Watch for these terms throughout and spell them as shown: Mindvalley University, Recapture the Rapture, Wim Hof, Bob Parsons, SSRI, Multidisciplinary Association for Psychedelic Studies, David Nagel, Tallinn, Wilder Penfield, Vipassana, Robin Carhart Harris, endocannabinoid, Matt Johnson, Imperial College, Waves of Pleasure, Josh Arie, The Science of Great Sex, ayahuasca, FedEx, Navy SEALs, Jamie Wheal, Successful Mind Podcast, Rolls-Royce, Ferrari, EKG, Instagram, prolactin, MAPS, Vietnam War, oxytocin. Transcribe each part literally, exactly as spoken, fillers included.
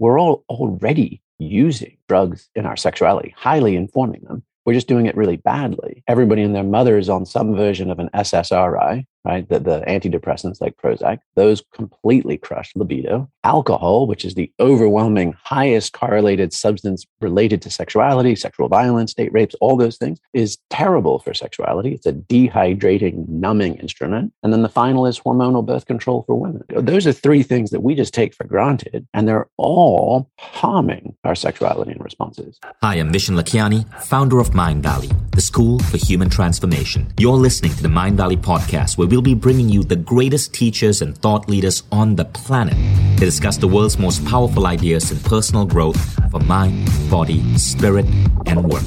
we're all already using drugs in our sexuality, highly informing them. We're just doing it really badly. Everybody and their mother is on some version of an S S R I, right? The, the antidepressants like Prozac, those completely crush libido. Alcohol, which is the overwhelming highest correlated substance related to sexuality, sexual violence, date rapes, all those things, is terrible for sexuality. It's a dehydrating, numbing instrument. And then the final is hormonal birth control for women. Those are three things that we just take for granted, and they're all harming our sexuality and responses. Hi, I'm Vishen Lakhiani, founder of Mindvalley, the school for human transformation. You're listening to the Mindvalley podcast, where we'll be bringing you the greatest teachers and thought leaders on the planet to discuss the world's most powerful ideas in personal growth for mind, body, spirit, and work.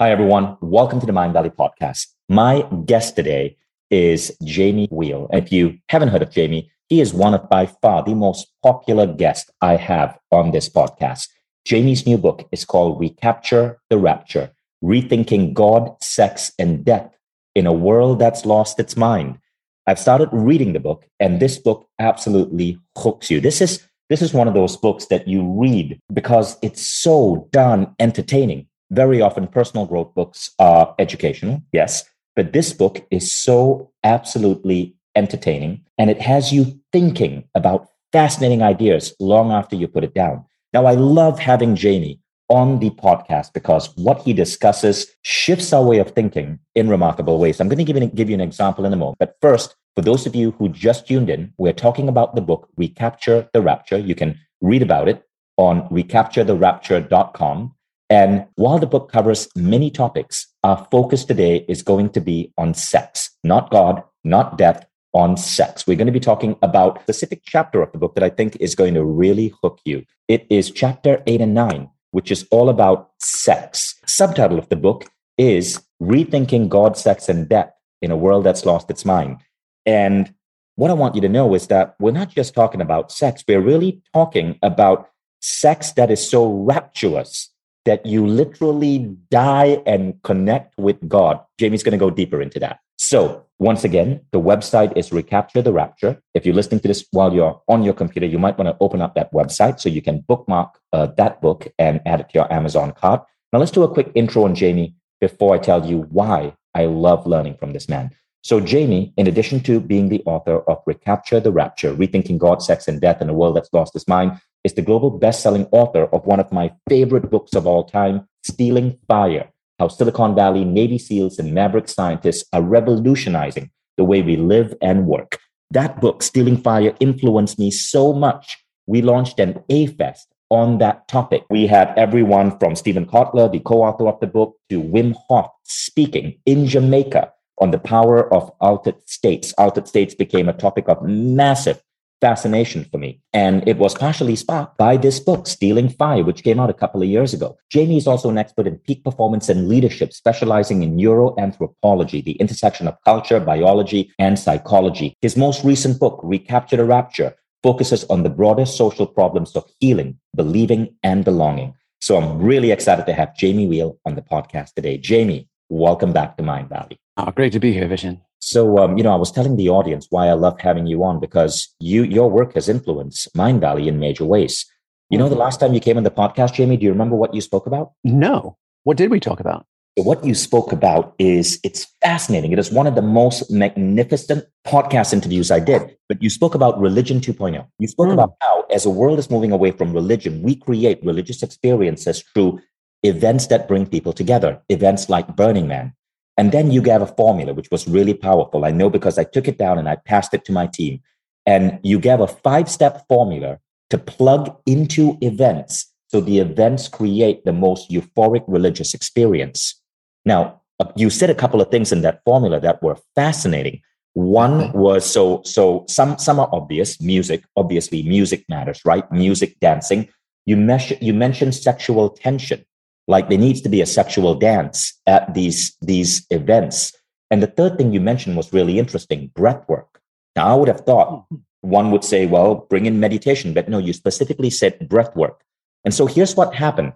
Hi, everyone. Welcome to the Mindvalley podcast. My guest today is Jamie Wheal. If you haven't heard of Jamie, he is one of by far the most popular guests I have on this podcast. Jamie's new book is called Recapture the Rapture, Rethinking God, Sex, and Death in a World That's Lost Its Mind. I've started reading the book, and this book absolutely hooks you. This is, this is one of those books that you read because it's so darn entertaining. Very often personal growth books are educational, yes, but this book is so absolutely entertaining, and it has you thinking about fascinating ideas long after you put it down. Now, I love having Jamie on the podcast because what he discusses shifts our way of thinking in remarkable ways. I'm going to give you, give you an example in a moment. But first, for those of you who just tuned in, we're talking about the book, Recapture the Rapture. You can read about it on recapture the rapture dot com. And while the book covers many topics, our focus today is going to be on sex, not God, not death, on sex. We're going to be talking about a specific chapter of the book that I think is going to really hook you. It is chapter eight and nine, which is all about sex. Subtitle of the book is Rethinking God, Sex, and Death in a World That's Lost Its Mind. And what I want you to know is that we're not just talking about sex. We're really talking about sex that is so rapturous that you literally die and connect with God. Jamie's going to go deeper into that. So once again, the website is Recapture the Rapture. If you're listening to this while you're on your computer, you might want to open up that website so you can bookmark uh, that book and add it to your Amazon cart. Now, let's do a quick intro on Jamie before I tell you why I love learning from this man. So Jamie, in addition to being the author of Recapture the Rapture, Rethinking God, Sex, and Death in a World That's Lost Its Mind, is the global best-selling author of one of my favorite books of all time, Stealing Fire: How Silicon Valley, Navy SEALs, and Maverick Scientists Are Revolutionizing the Way We Live and Work. That book, Stealing Fire, influenced me so much. We launched an A-Fest on that topic. We had everyone from Stephen Kotler, the co-author of the book, to Wim Hof speaking in Jamaica on the power of altered states. Altered states became a topic of massive fascination for me. And it was partially sparked by this book, Stealing Fire, which came out a couple of years ago. Jamie is also an expert in peak performance and leadership, specializing in neuroanthropology, the intersection of culture, biology, and psychology. His most recent book, Recapture the Rapture, focuses on the broader social problems of healing, believing, and belonging. So I'm really excited to have Jamie Wheal on the podcast today. Jamie, welcome back to Mindvalley. Oh, great to be here, Vishen. So, um, you know, I was telling the audience why I love having you on, because you your work has influenced Mindvalley in major ways. You know, the last time you came on the podcast, Jamie, do you remember what you spoke about? No. What did we talk about? What you spoke about is, it's fascinating. It is one of the most magnificent podcast interviews I did. But you spoke about religion two point oh. You spoke mm. about how, as the world is moving away from religion, we create religious experiences through events that bring people together, events like Burning Man. And then you gave a formula, which was really powerful. I know, because I took it down and I passed it to my team. And you gave a five-step formula to plug into events, so the events create the most euphoric religious experience. Now, you said a couple of things in that formula that were fascinating. One was, so so some some are obvious. Music, obviously, music matters, right? Music, dancing. You mesh, you mentioned sexual tension. Like, there needs to be a sexual dance at these, these events. And the third thing you mentioned was really interesting, breath work. Now, I would have thought one would say, well, bring in meditation. But no, you specifically said breath work. And so here's what happened.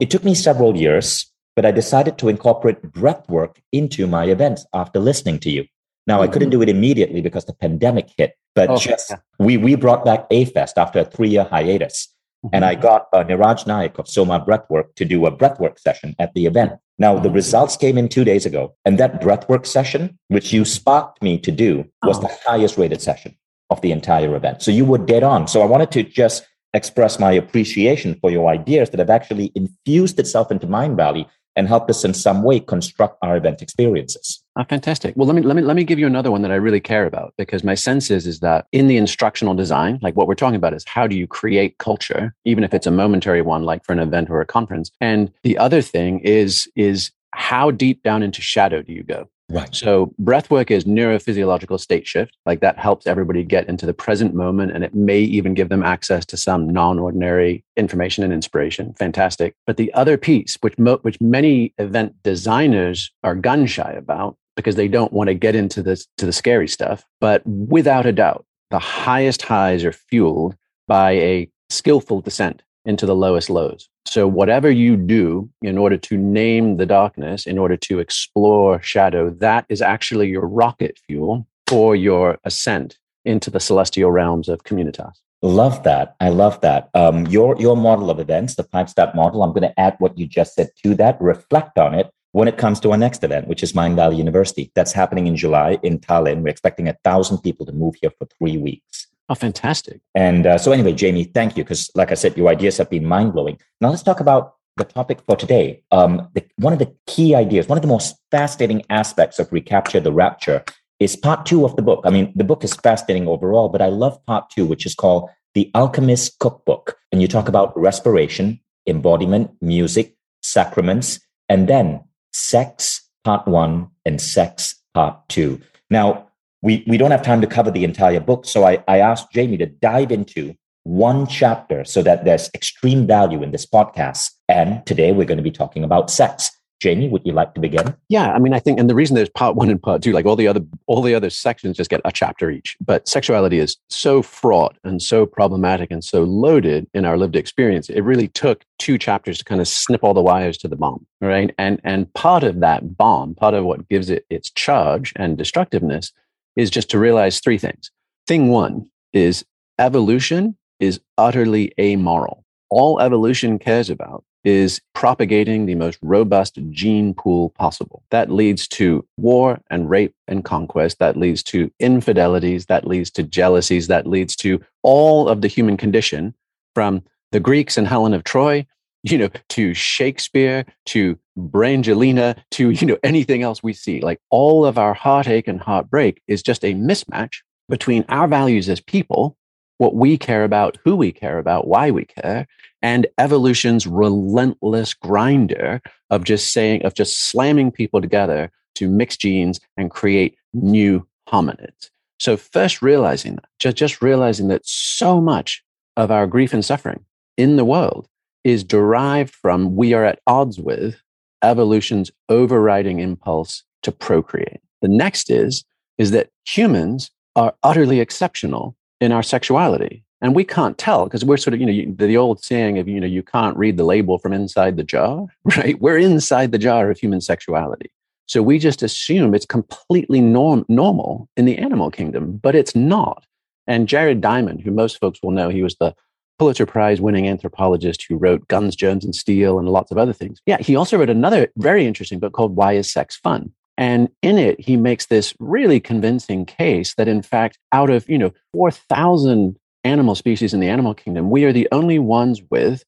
It took me several years, but I decided to incorporate breath work into my events after listening to you. Now, mm-hmm. I couldn't do it immediately because the pandemic hit. But okay. just we we brought back A-Fest after a three-year hiatus. Mm-hmm. And I got uh, Niraj Naik of Soma Breathwork to do a breathwork session at the event. Now, the results came in two days ago. And that breathwork session, which you sparked me to do, was oh. the highest rated session of the entire event. So you were dead on. So I wanted to just express my appreciation for your ideas that have actually infused itself into Mindvalley and helped us in some way construct our event experiences. Oh, fantastic. Well, let me let me let me give you another one that I really care about, because my sense is, is that in the instructional design, like what we're talking about is how do you create culture, even if it's a momentary one, like for an event or a conference. And the other thing is, is how deep down into shadow do you go? Right. So breathwork is neurophysiological state shift. Like that helps everybody get into the present moment, and it may even give them access to some non-ordinary information and inspiration. Fantastic. But the other piece, which mo- which many event designers are gun shy about because they don't want to get into this to the scary stuff. But without a doubt, the highest highs are fueled by a skillful descent into the lowest lows. So whatever you do in order to name the darkness, in order to explore shadow, that is actually your rocket fuel for your ascent into the celestial realms of communitas. Love that. I love that. Um, your, your model of events, the five-step model, I'm going to add what you just said to that, reflect on it when it comes to our next event, which is Mindvalley University. That's happening in July in Tallinn. We're expecting a thousand people to move here for three weeks. Oh, fantastic. And uh, so anyway, Jamie, thank you. Because like I said, your ideas have been mind-blowing. Now let's talk about the topic for today. Um, the, one of the key ideas, one of the most fascinating aspects of Recapture the Rapture is part two of the book. I mean, the book is fascinating overall, but I love part two, which is called The Alchemist's Cookbook. And you talk about respiration, embodiment, music, sacraments, and then sex part one and sex part two. Now, We we don't have time to cover the entire book, so I, I asked Jamie to dive into one chapter so that there's extreme value in this podcast. And today we're going to be talking about sex. Jamie, would you like to begin? Yeah, I mean, I think, and the reason there's part one and part two, like all the other all the other sections just get a chapter each. But sexuality is so fraught and so problematic and so loaded in our lived experience. It really took two chapters to kind of snip all the wires to the bomb, right? And and part of that bomb, part of what gives it its charge and destructiveness, is just to realize three things. Thing one is evolution is utterly amoral. All evolution cares about is propagating the most robust gene pool possible. That leads to war and rape and conquest. That leads to infidelities. That leads to jealousies. That leads to all of the human condition, from the Greeks and Helen of Troy, you know, to Shakespeare, to Brangelina, to, you know, anything else we see. Like all of our heartache and heartbreak is just a mismatch between our values as people, what we care about, who we care about, why we care, and evolution's relentless grinder of just saying, of just slamming people together to mix genes and create new hominids. So first realizing that, just, just realizing that so much of our grief and suffering in the world is derived from, we are at odds with evolution's overriding impulse to procreate. The next is, is that humans are utterly exceptional in our sexuality. And we can't tell because we're sort of, you know, you, the old saying of, you know, you can't read the label from inside the jar, right? We're inside the jar of human sexuality. So we just assume it's completely norm, normal in the animal kingdom, but it's not. And Jared Diamond, who most folks will know, he was the Pulitzer Prize-winning anthropologist who wrote Guns, Germs, and Steel, and lots of other things. Yeah, he also wrote another very interesting book called Why Is Sex Fun? And in it, he makes this really convincing case that, in fact, out of, you know, four thousand animal species in the animal kingdom, we are the only ones with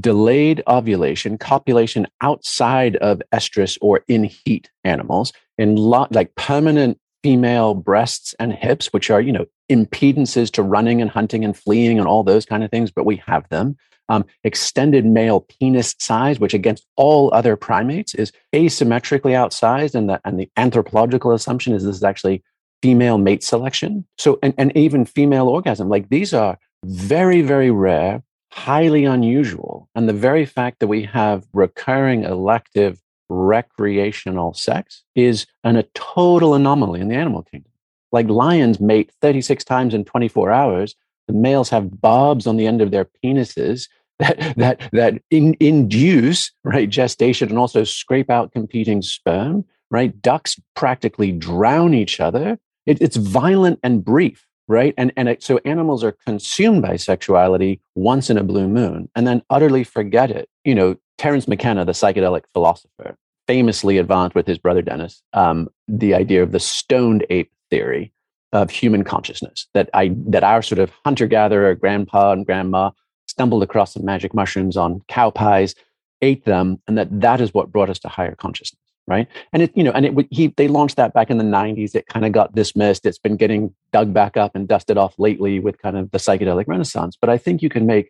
delayed ovulation, copulation outside of estrus or in heat animals, in lot like permanent female breasts and hips, which are, you know, impedances to running and hunting and fleeing and all those kind of things, but we have them. Um, extended male penis size, which against all other primates is asymmetrically outsized, and the and the anthropological assumption is this is actually female mate selection. So and, and even female orgasm, like these are very, very rare, highly unusual, and the very fact that we have recurring elective recreational sex is an, a total anomaly in the animal kingdom. Like lions mate thirty-six times in twenty-four hours. The males have barbs on the end of their penises that that that in, induce right gestation and also scrape out competing sperm. Right, ducks practically drown each other. It, it's violent and brief. right? And and it, so animals are consumed by sexuality once in a blue moon and then utterly forget it. You know, Terence McKenna, the psychedelic philosopher, famously advanced with his brother Dennis um, the idea of the stoned ape theory of human consciousness, that I that our sort of hunter-gatherer grandpa and grandma stumbled across some magic mushrooms on cow pies, ate them, and that that is what brought us to higher consciousness. Right. And it, you know, and it, he, they launched that back in the nineties. It kind of got dismissed. It's been getting dug back up and dusted off lately with kind of the psychedelic renaissance. But I think you can make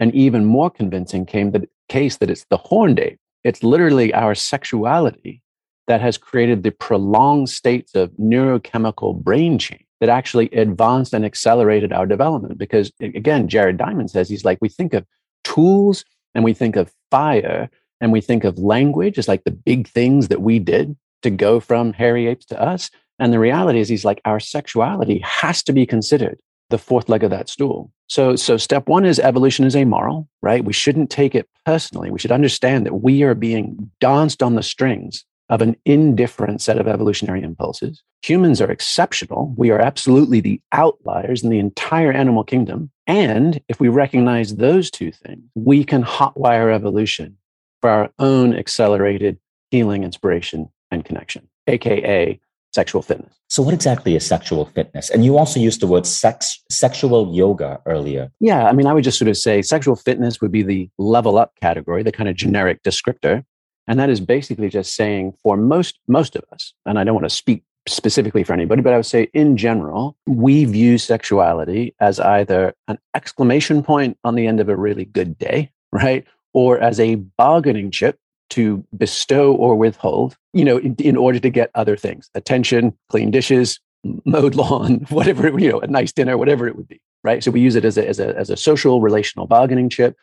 an even more convincing came that, case that it's the horned ape. It's literally our sexuality that has created the prolonged states of neurochemical brain change that actually advanced and accelerated our development. Because again, Jared Diamond says, he's like, we think of tools and we think of fire. And we think of language as like the big things that we did to go from hairy apes to us. And the reality is he's like, our sexuality has to be considered the fourth leg of that stool. So, so step one is evolution is amoral, right? We shouldn't take it personally. We should understand that we are being danced on the strings of an indifferent set of evolutionary impulses. Humans are exceptional. We are absolutely the outliers in the entire animal kingdom. And if we recognize those two things, we can hotwire evolution for our own accelerated healing, inspiration, and connection, A K A sexual fitness. So what exactly is sexual fitness? And you also used the word sex, sexual yoga earlier. Yeah, I mean, I would just sort of say sexual fitness would be the level up category, the kind of generic descriptor. And that is basically just saying for most, most of us, and I don't want to speak specifically for anybody, but I would say in general, we view sexuality as either an exclamation point on the end of a really good day, right? Or as a bargaining chip to bestow or withhold, you know, in, in order to get other things, attention, clean dishes, mowed lawn, whatever, it, you know, a nice dinner, whatever it would be, right? So we use it as a, as a, as a social relational bargaining chip,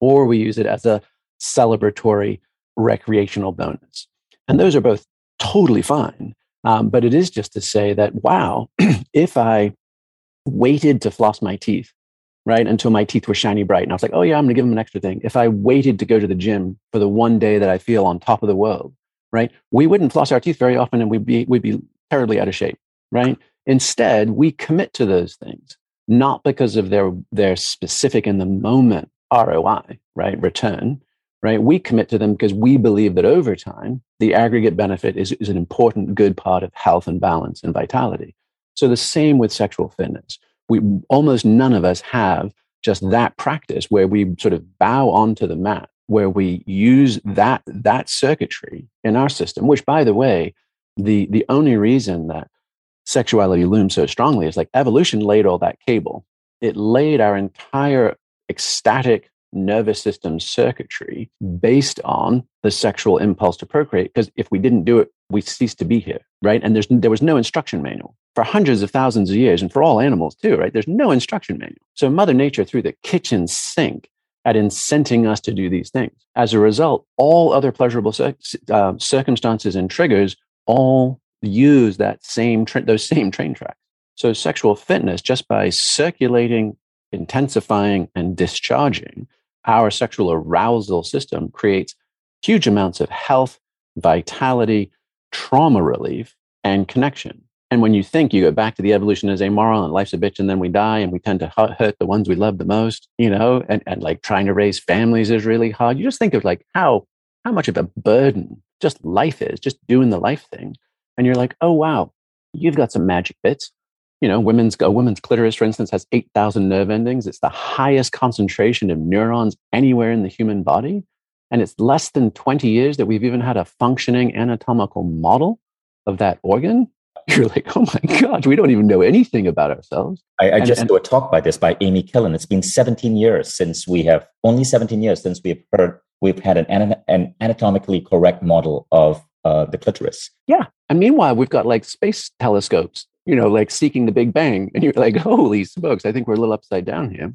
or we use it as a celebratory recreational bonus. And those are both totally fine. Um, but it is just to say that, wow, if I waited to floss my teeth, right, until my teeth were shiny bright. And I was like, oh yeah, I'm going to give them an extra thing. If I waited to go to the gym for the one day that I feel on top of the world, right, we wouldn't floss our teeth very often and we'd be, we'd be terribly out of shape, right? Instead, we commit to those things, not because of their, their specific in the moment R O I, right, return, right? We commit to them because we believe that over time, the aggregate benefit is, is an important good part of health and balance and vitality. So the same with sexual fitness. We almost none of us have just that practice where we sort of bow onto the mat, where we use that that circuitry in our system, which, by the way, the, the only reason that sexuality looms so strongly is like evolution laid all that cable. It laid our entire ecstatic nervous system circuitry based on the sexual impulse to procreate, because if we didn't do it, we cease to be here, right? And there's, there was no instruction manual for hundreds of thousands of years, and for all animals too, right? There's no instruction manual. So Mother Nature threw the kitchen sink at incenting us to do these things. As a result, all other pleasurable cir- uh, circumstances and triggers all use that same tra- those same train tracks. So sexual fitness, just by circulating, intensifying, and discharging our sexual arousal system, creates huge amounts of health, vitality, trauma relief, and connection. And when you think you go back to the evolution is amoral and life's a bitch and then we die and we tend to hurt the ones we love the most, you know, and, and like trying to raise families is really hard. You just think of like how how much of a burden just life is, just doing the life thing. And you're like, oh, wow, you've got some magic bits. You know, women's a woman's clitoris, for instance, has eight thousand nerve endings. It's the highest concentration of neurons anywhere in the human body. And it's less than twenty years that we've even had a functioning anatomical model of that organ. You're like, oh my God, we don't even know anything about ourselves. I, I and, just and, do a talk by this by Amy Killen. It's been seventeen years since we have, only seventeen years since we've heard, we've had an, an anatomically correct model of uh, the clitoris. Yeah. And meanwhile, we've got like space telescopes, you know, like seeking the Big Bang. And you're like, holy smokes, I think we're a little upside down here.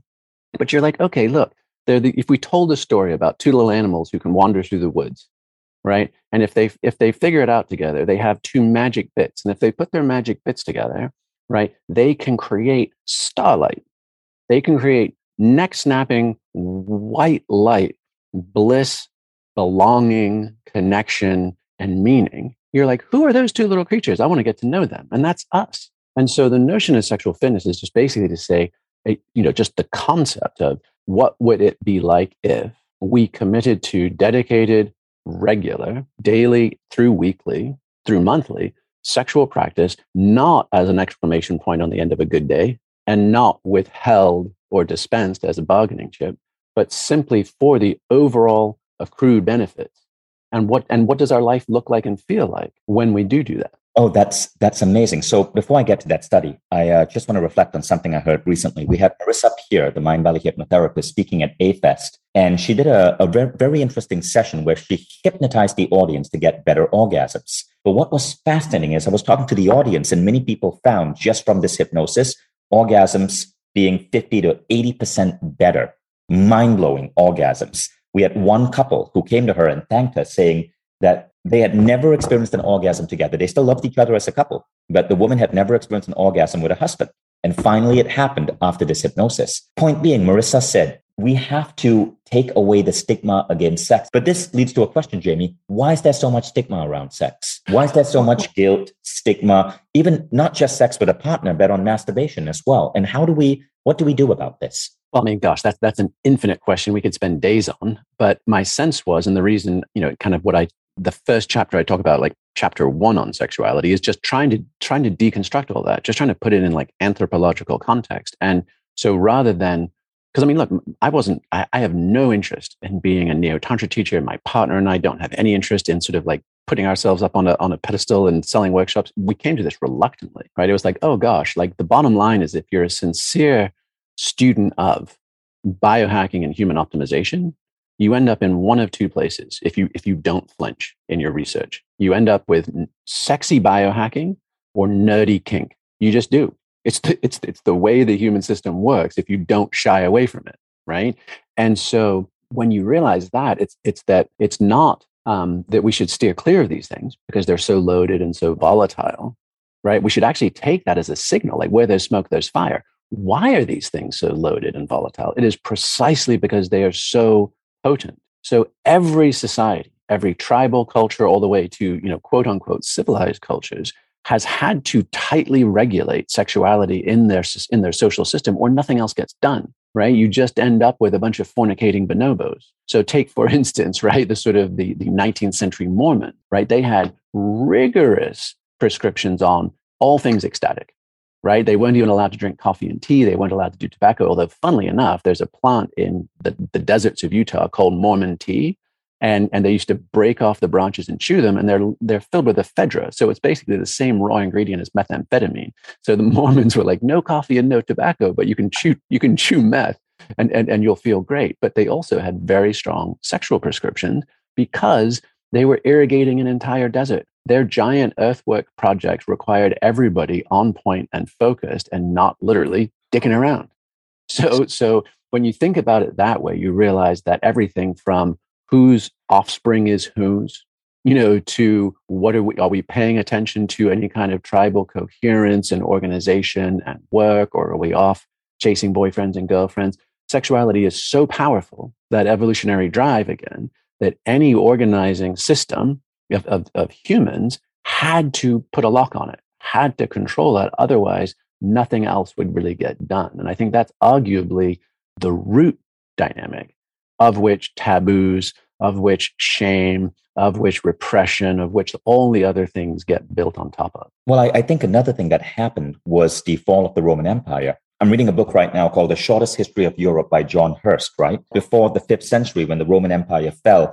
But you're like, okay, look, they're the, if we told a story about two little animals who can wander through the woods, right? And if they if they figure it out together, they have two magic bits. And if they put their magic bits together, right, they can create starlight. They can create neck-snapping, white light, bliss, belonging, connection, and meaning. You're like, who are those two little creatures? I want to get to know them. And that's us. And so the notion of sexual fitness is just basically to say, you know, just the concept of what would it be like if we committed to dedicated, regular, daily through weekly, through monthly sexual practice, not as an exclamation point on the end of a good day and not withheld or dispensed as a bargaining chip, but simply for the overall accrued benefits. And what and what does our life look like and feel like when we do do that? Oh, that's that's amazing. So before I get to that study, I uh, just want to reflect on something I heard recently. We had Marissa here, the Mindvalley hypnotherapist, speaking at A-Fest, and she did a, a very, very interesting session where she hypnotized the audience to get better orgasms. But what was fascinating is I was talking to the audience, and many people found just from this hypnosis, orgasms being fifty to eighty percent better, mind-blowing orgasms. We had one couple who came to her and thanked her, saying that they had never experienced an orgasm together. They still loved each other as a couple, but the woman had never experienced an orgasm with her husband. And finally, it happened after this hypnosis. Point being, Marissa said, we have to take away the stigma against sex. But this leads to a question, Jamie. Why is there so much stigma around sex? Why is there so much guilt, stigma, even not just sex with a partner, but on masturbation as well? And how do we, what do we do about this? Well, I mean, gosh, that's, that's an infinite question we could spend days on. But my sense was, and the reason, you know, kind of what I the first chapter I talk about, like chapter one on sexuality, is just trying to trying to deconstruct all that, just trying to put it in like anthropological context. And so rather than, because I mean, look, I wasn't, I, I have no interest in being a neo-tantra teacher. My partner and I don't have any interest in sort of like putting ourselves up on a on a pedestal and selling workshops. We came to this reluctantly, right? It was like, oh gosh, like the bottom line is if you're a sincere student of biohacking and human optimization, you end up in one of two places if you if you don't flinch in your research. You end up with sexy biohacking or nerdy kink. You just do. It's the, it's it's the way the human system works if you don't shy away from it, right? And so when you realize that, it's it's that it's not um, that we should steer clear of these things because they're so loaded and so volatile, right? We should actually take that as a signal, like where there's smoke, there's fire. Why are these things so loaded and volatile? It is precisely because they are so potent. So every society, every tribal culture, all the way to, you know, quote unquote, civilized cultures has had to tightly regulate sexuality in their, in their social system or nothing else gets done, right? You just end up with a bunch of fornicating bonobos. So take, for instance, right, the sort of the, the nineteenth century Mormon, right? They had rigorous prescriptions on all things ecstatic, right? They weren't even allowed to drink coffee and tea. They weren't allowed to do tobacco. Although, funnily enough, there's a plant in the, the deserts of Utah called Mormon tea, and, and they used to break off the branches and chew them, and they're they're filled with ephedra. So it's basically the same raw ingredient as methamphetamine. So the Mormons were like, no coffee and no tobacco, but you can chew you can chew meth, and and and you'll feel great. But they also had very strong sexual prescriptions because they were irrigating an entire desert. Their giant earthwork projects required everybody on point and focused and not literally dicking around. So, so when you think about it that way, you realize that everything from whose offspring is whose, you know, to what are we, are we paying attention to any kind of tribal coherence and organization and work, or are we off chasing boyfriends and girlfriends? Sexuality is so powerful, that evolutionary drive again, that any organizing system Of, of, of humans had to put a lock on it, had to control that. Otherwise, nothing else would really get done. And I think that's arguably the root dynamic of which taboos, of which shame, of which repression, of which all the other things get built on top of. Well, I, I think another thing that happened was the fall of the Roman Empire. I'm reading a book right now called The Shortest History of Europe by John Hurst, right? Before the fifth century, when the Roman Empire fell,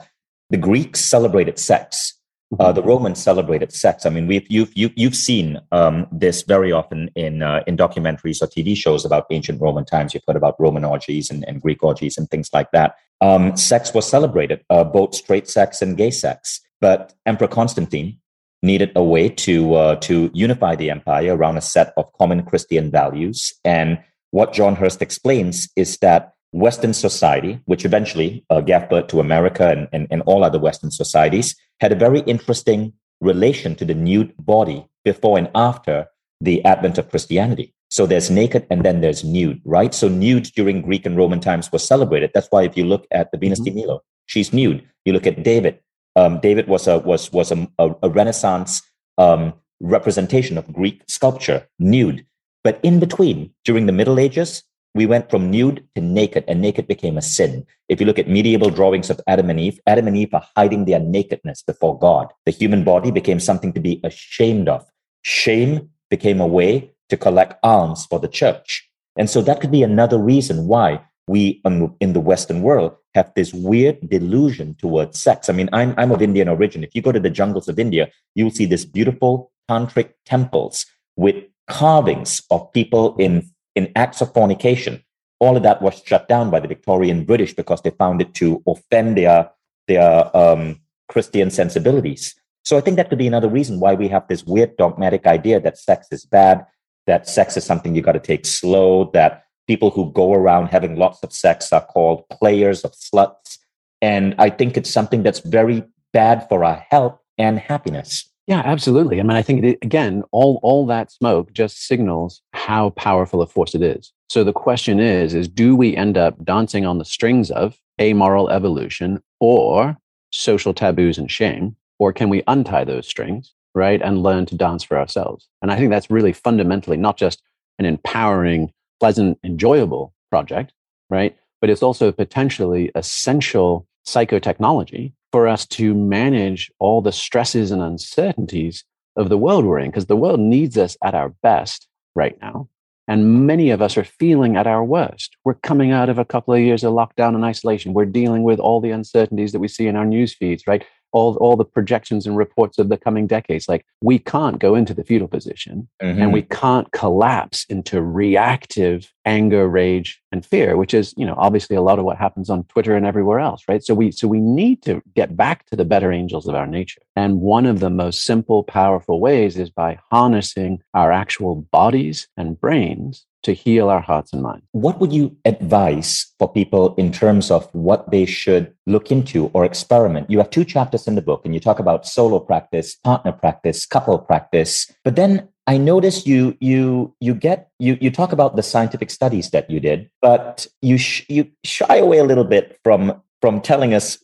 the Greeks celebrated sex. Uh, the Romans celebrated sex. I mean, we've you've you, you've seen um, this very often in uh, in documentaries or T V shows about ancient Roman times. You've heard about Roman orgies and, and Greek orgies and things like that. Um, sex was celebrated, uh, both straight sex and gay sex. But Emperor Constantine needed a way to uh, to unify the empire around a set of common Christian values. And what John Hurst explains is that Western society, which eventually uh, gave birth to America and, and, and all other Western societies, had a very interesting relation to the nude body before and after the advent of Christianity. So there's naked and then there's nude, right? So nude during Greek and Roman times was celebrated. That's why if you look at the Venus mm-hmm. de Milo, she's nude. You look at David. Um, David was a was was a, a, a Renaissance um, representation of Greek sculpture, nude. But in between, during the Middle Ages, we went from nude to naked, and naked became a sin. If you look at medieval drawings of Adam and Eve, Adam and Eve are hiding their nakedness before God. The human body became something to be ashamed of. Shame became a way to collect alms for the church. And so that could be another reason why we in the Western world have this weird delusion towards sex. I mean, I'm, I'm of Indian origin. If you go to the jungles of India, you'll see this beautiful tantric temples with carvings of people in in acts of fornication. All of that was shut down by the Victorian British because they found it to offend their, their um, Christian sensibilities. So I think that could be another reason why we have this weird dogmatic idea that sex is bad, that sex is something you got to take slow, that people who go around having lots of sex are called players of sluts. And I think it's something that's very bad for our health and happiness. Yeah, absolutely. I mean, I think, that, again, all, all that smoke just signals how powerful a force it is. So the question is, is do we end up dancing on the strings of amoral evolution or social taboos and shame? Or can we untie those strings, right, and learn to dance for ourselves? And I think that's really fundamentally not just an empowering, pleasant, enjoyable project, right, but it's also potentially essential psychotechnology for us to manage all the stresses and uncertainties of the world we're in, because the world needs us at our best right now. And many of us are feeling at our worst. We're coming out of a couple of years of lockdown and isolation. We're dealing with all the uncertainties that we see in our news feeds, right? All, all the projections and reports of the coming decades. Like, we can't go into the fetal position, mm-hmm. and we can't collapse into reactive anger, rage, and fear, which is, you know, obviously a lot of what happens on Twitter and everywhere else, right? So we, so we need to get back to the better angels of our nature. And one of the most simple, powerful ways is by harnessing our actual bodies and brains to heal our hearts and minds. What would you advise for people in terms of what they should look into or experiment? You have two chapters in the book, and you talk about solo practice, partner practice, couple practice. But then I notice you you you get you you talk about the scientific studies that you did, but you sh- you shy away a little bit from from telling us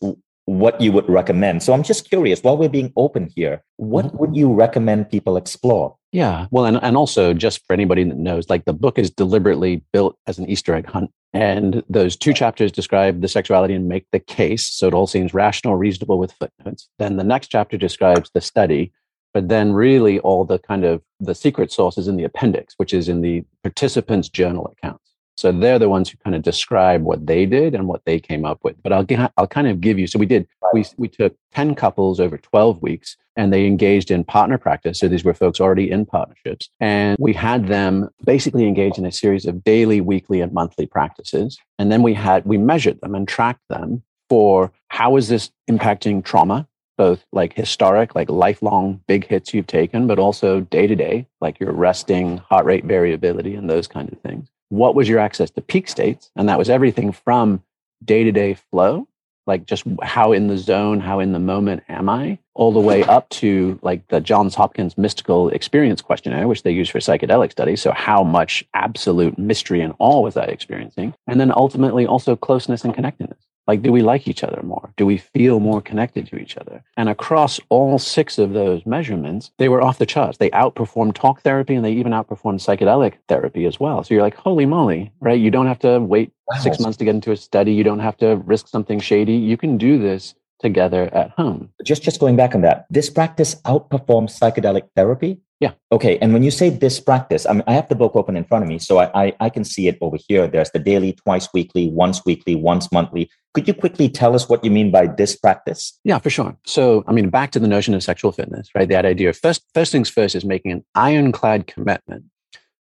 what you would recommend. So I'm just curious, while we're being open here, what would you recommend people explore? Yeah. Well, and, and also just for anybody that knows, like, the book is deliberately built as an Easter egg hunt. And those two chapters describe the sexuality and make the case. So it all seems rational, reasonable with footnotes. Then the next chapter describes the study, but then really all the kind of the secret sauce is in the appendix, which is in the participants' journal accounts. So they're the ones who kind of describe what they did and what they came up with. But I'll I'll kind of give you. So we did. We we took ten couples over twelve weeks, and they engaged in partner practice. So these were folks already in partnerships, and we had them basically engage in a series of daily, weekly, and monthly practices. And then we had we measured them and tracked them for how is this impacting trauma, both like historic, like lifelong big hits you've taken, but also day to day, like your resting heart rate variability and those kinds of things. What was your access to peak states? And that was everything from day-to-day flow, like just how in the zone, how in the moment am I, all the way up to like the Johns Hopkins mystical experience questionnaire, which they use for psychedelic studies. So how much absolute mystery and awe was I experiencing? And then ultimately also closeness and connectedness. Like, do we like each other more? Do we feel more connected to each other? And across all six of those measurements, they were off the charts. They outperformed talk therapy, and they even outperformed psychedelic therapy as well. So you're like, holy moly, right? You don't have to wait six months to get into a study. You don't have to risk something shady. You can do this together at home. Just, just going back on that, this practice outperforms psychedelic therapy? Yeah. Okay. And when you say this practice, I mean, I have the book open in front of me, so I, I I can see it over here. There's the daily, twice weekly, once weekly, once monthly. Could you quickly tell us what you mean by this practice? Yeah, for sure. So, I mean, back to the notion of sexual fitness, right? That idea of first, first things first is making an ironclad commitment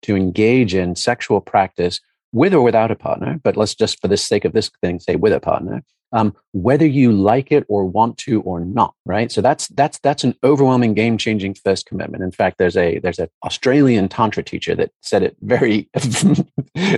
to engage in sexual practice with or without a partner. But let's just, for the sake of this thing, say with a partner. Um, whether you like it or want to or not, right? So that's that's that's an overwhelming, game-changing first commitment. In fact, there's a there's an Australian tantra teacher that said it very,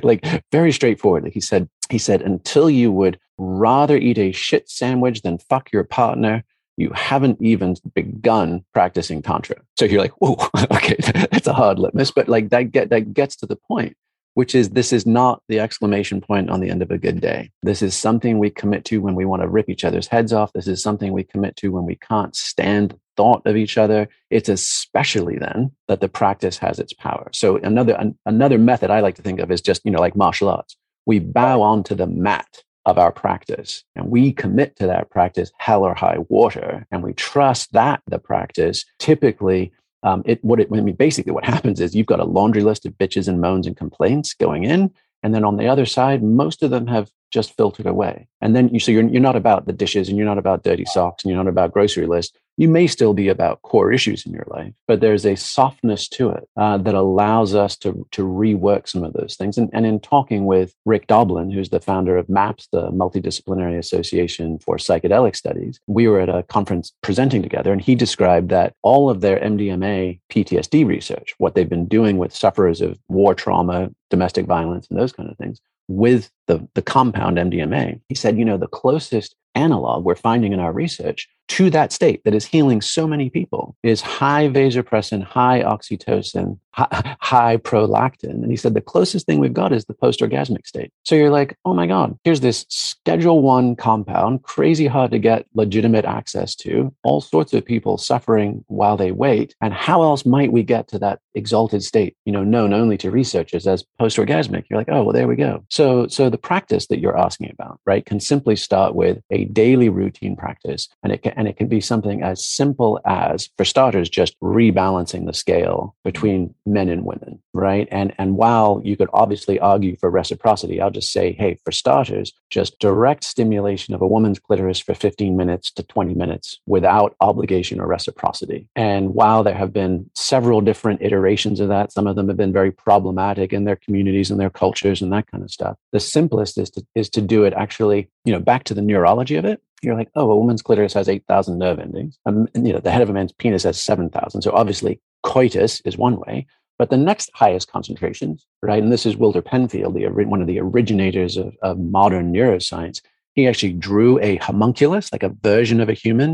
like very straightforwardly. He said he said until you would rather eat a shit sandwich than fuck your partner, you haven't even begun practicing tantra. So you're like, whoa, okay, that's a hard litmus, but like that get that gets to the point, which is this is not the exclamation point on the end of a good day. This is something we commit to when we want to rip each other's heads off. This is something we commit to when we can't stand the thought of each other. It's especially then that the practice has its power. So another an, another method I like to think of is just, you know, like martial arts. We bow onto the mat of our practice and we commit to that practice hell or high water, and we trust that the practice typically Um, it what it I mean, basically what happens is you've got a laundry list of bitches and moans and complaints going in, and then on the other side, most of them have just filtered away. And then you so you're you're not about the dishes, and you're not about dirty socks, and you're not about grocery list. You may still be about core issues in your life, but there's a softness to it uh, that allows us to to rework some of those things. And and in talking with Rick Doblin, who's the founder of MAPS, the Multidisciplinary Association for Psychedelic Studies, we were at a conference presenting together, and he described that all of their M D M A P T S D research, what they've been doing with sufferers of war trauma, domestic violence, and those kind of things, with the, the compound M D M A, he said, you know, the closest analog we're finding in our research to that state that is healing so many people is high vasopressin, high oxytocin, high, high prolactin. And he said, the closest thing we've got is the post-orgasmic state. So you're like, oh my God, here's this schedule one compound, crazy hard to get legitimate access to, all sorts of people suffering while they wait. And how else might we get to that exalted state, you know, known only to researchers as post-orgasmic? You're like, oh, well, there we go. So, so the practice that you're asking about, right, can simply start with a daily routine practice. And it can, and it can be something as simple as, for starters, just rebalancing the scale between men and women, right? And, and while you could obviously argue for reciprocity, I'll just say, hey, for starters, just direct stimulation of a woman's clitoris for fifteen minutes to twenty minutes without obligation or reciprocity. And while there have been several different iterations of that, some of them have been very problematic in their communities and their cultures and that kind of stuff. The simplest is to, is to do it actually, you know, back to the neurology of it. You're like, oh, a woman's clitoris has eight thousand nerve endings. Um, and, you know, the head of a man's penis has seven thousand. So obviously coitus is one way, but the next highest concentrations, right? And this is Wilder Penfield, the, one of the originators of, of modern neuroscience. He actually drew a homunculus, like a version of a human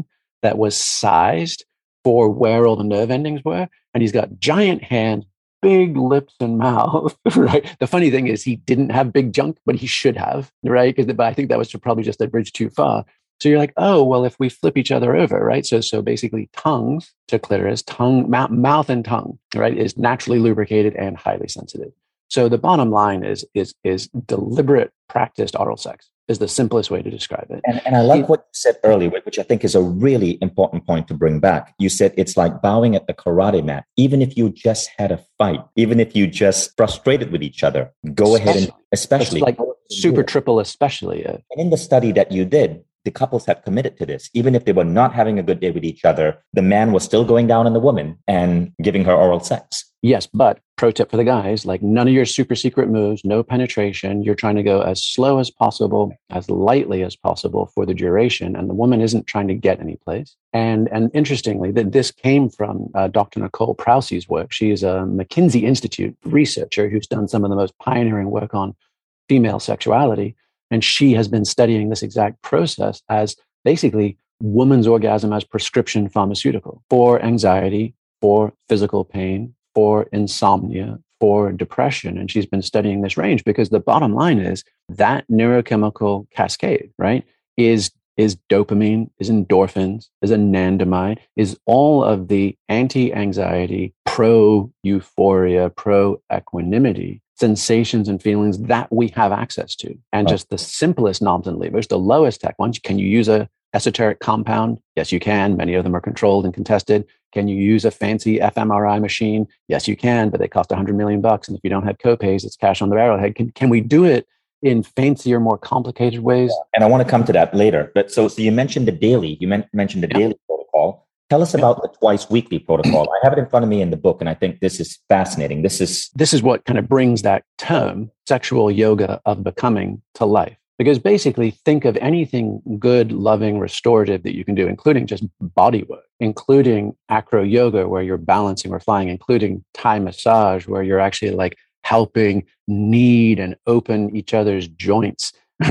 that was sized for where all the nerve endings were. And he's got giant hands, big lips and mouth, right? The funny thing is he didn't have big junk, but he should have, right? Because I think that was probably just a bridge too far. So you're like, oh, well, if we flip each other over, right? So so basically tongues to clitoris, tongue, mouth, mouth and tongue, right, is naturally lubricated and highly sensitive. So the bottom line is is is deliberate practiced oral sex is the simplest way to describe it. And, and I like what you said earlier, which I think is a really important point to bring back. You said it's like bowing at the karate mat. Even if you just had a fight, even if you just frustrated with each other, go especially, ahead and especially. Like super triple especially. Yeah. And in the study that you did, the couples have committed to this. Even if they were not having a good day with each other, the man was still going down on the woman and giving her oral sex. Yes, but pro tip for the guys, like none of your super secret moves, no penetration. You're trying to go as slow as possible, as lightly as possible for the duration. And the woman isn't trying to get any place. And and interestingly, that this came from uh, Doctor Nicole Prowse's work. She is a McKinsey Institute researcher who's done some of the most pioneering work on female sexuality. And she has been studying this exact process as basically woman's orgasm as prescription pharmaceutical for anxiety, for physical pain, for insomnia, for depression. And she's been studying this range because the bottom line is that neurochemical cascade, right, is is dopamine, is endorphins, is anandamide, is all of the anti-anxiety, pro-euphoria, pro-equanimity sensations and feelings that we have access to. And just the simplest knobs and levers, the lowest tech ones. Can you use a esoteric compound? Yes, you can. Many of them are controlled and contested. Can you use a fancy fMRI machine? Yes, you can, but they cost a hundred million bucks. And if you don't have copays, it's cash on the barrelhead. Can, can we do it in fancier, more complicated ways? Yeah. And I want to come to that later. But so, so you mentioned the daily, you men- mentioned the yeah. daily protocol. Tell us about the twice weekly protocol. I have it in front of me in the book, and I think this is fascinating. This is this is what kind of brings that term, sexual yoga of becoming, to life. Because basically, think of anything good, loving, restorative that you can do, including just body work, including acro yoga, where you're balancing or flying, including Thai massage, where you're actually like helping knead and open each other's joints,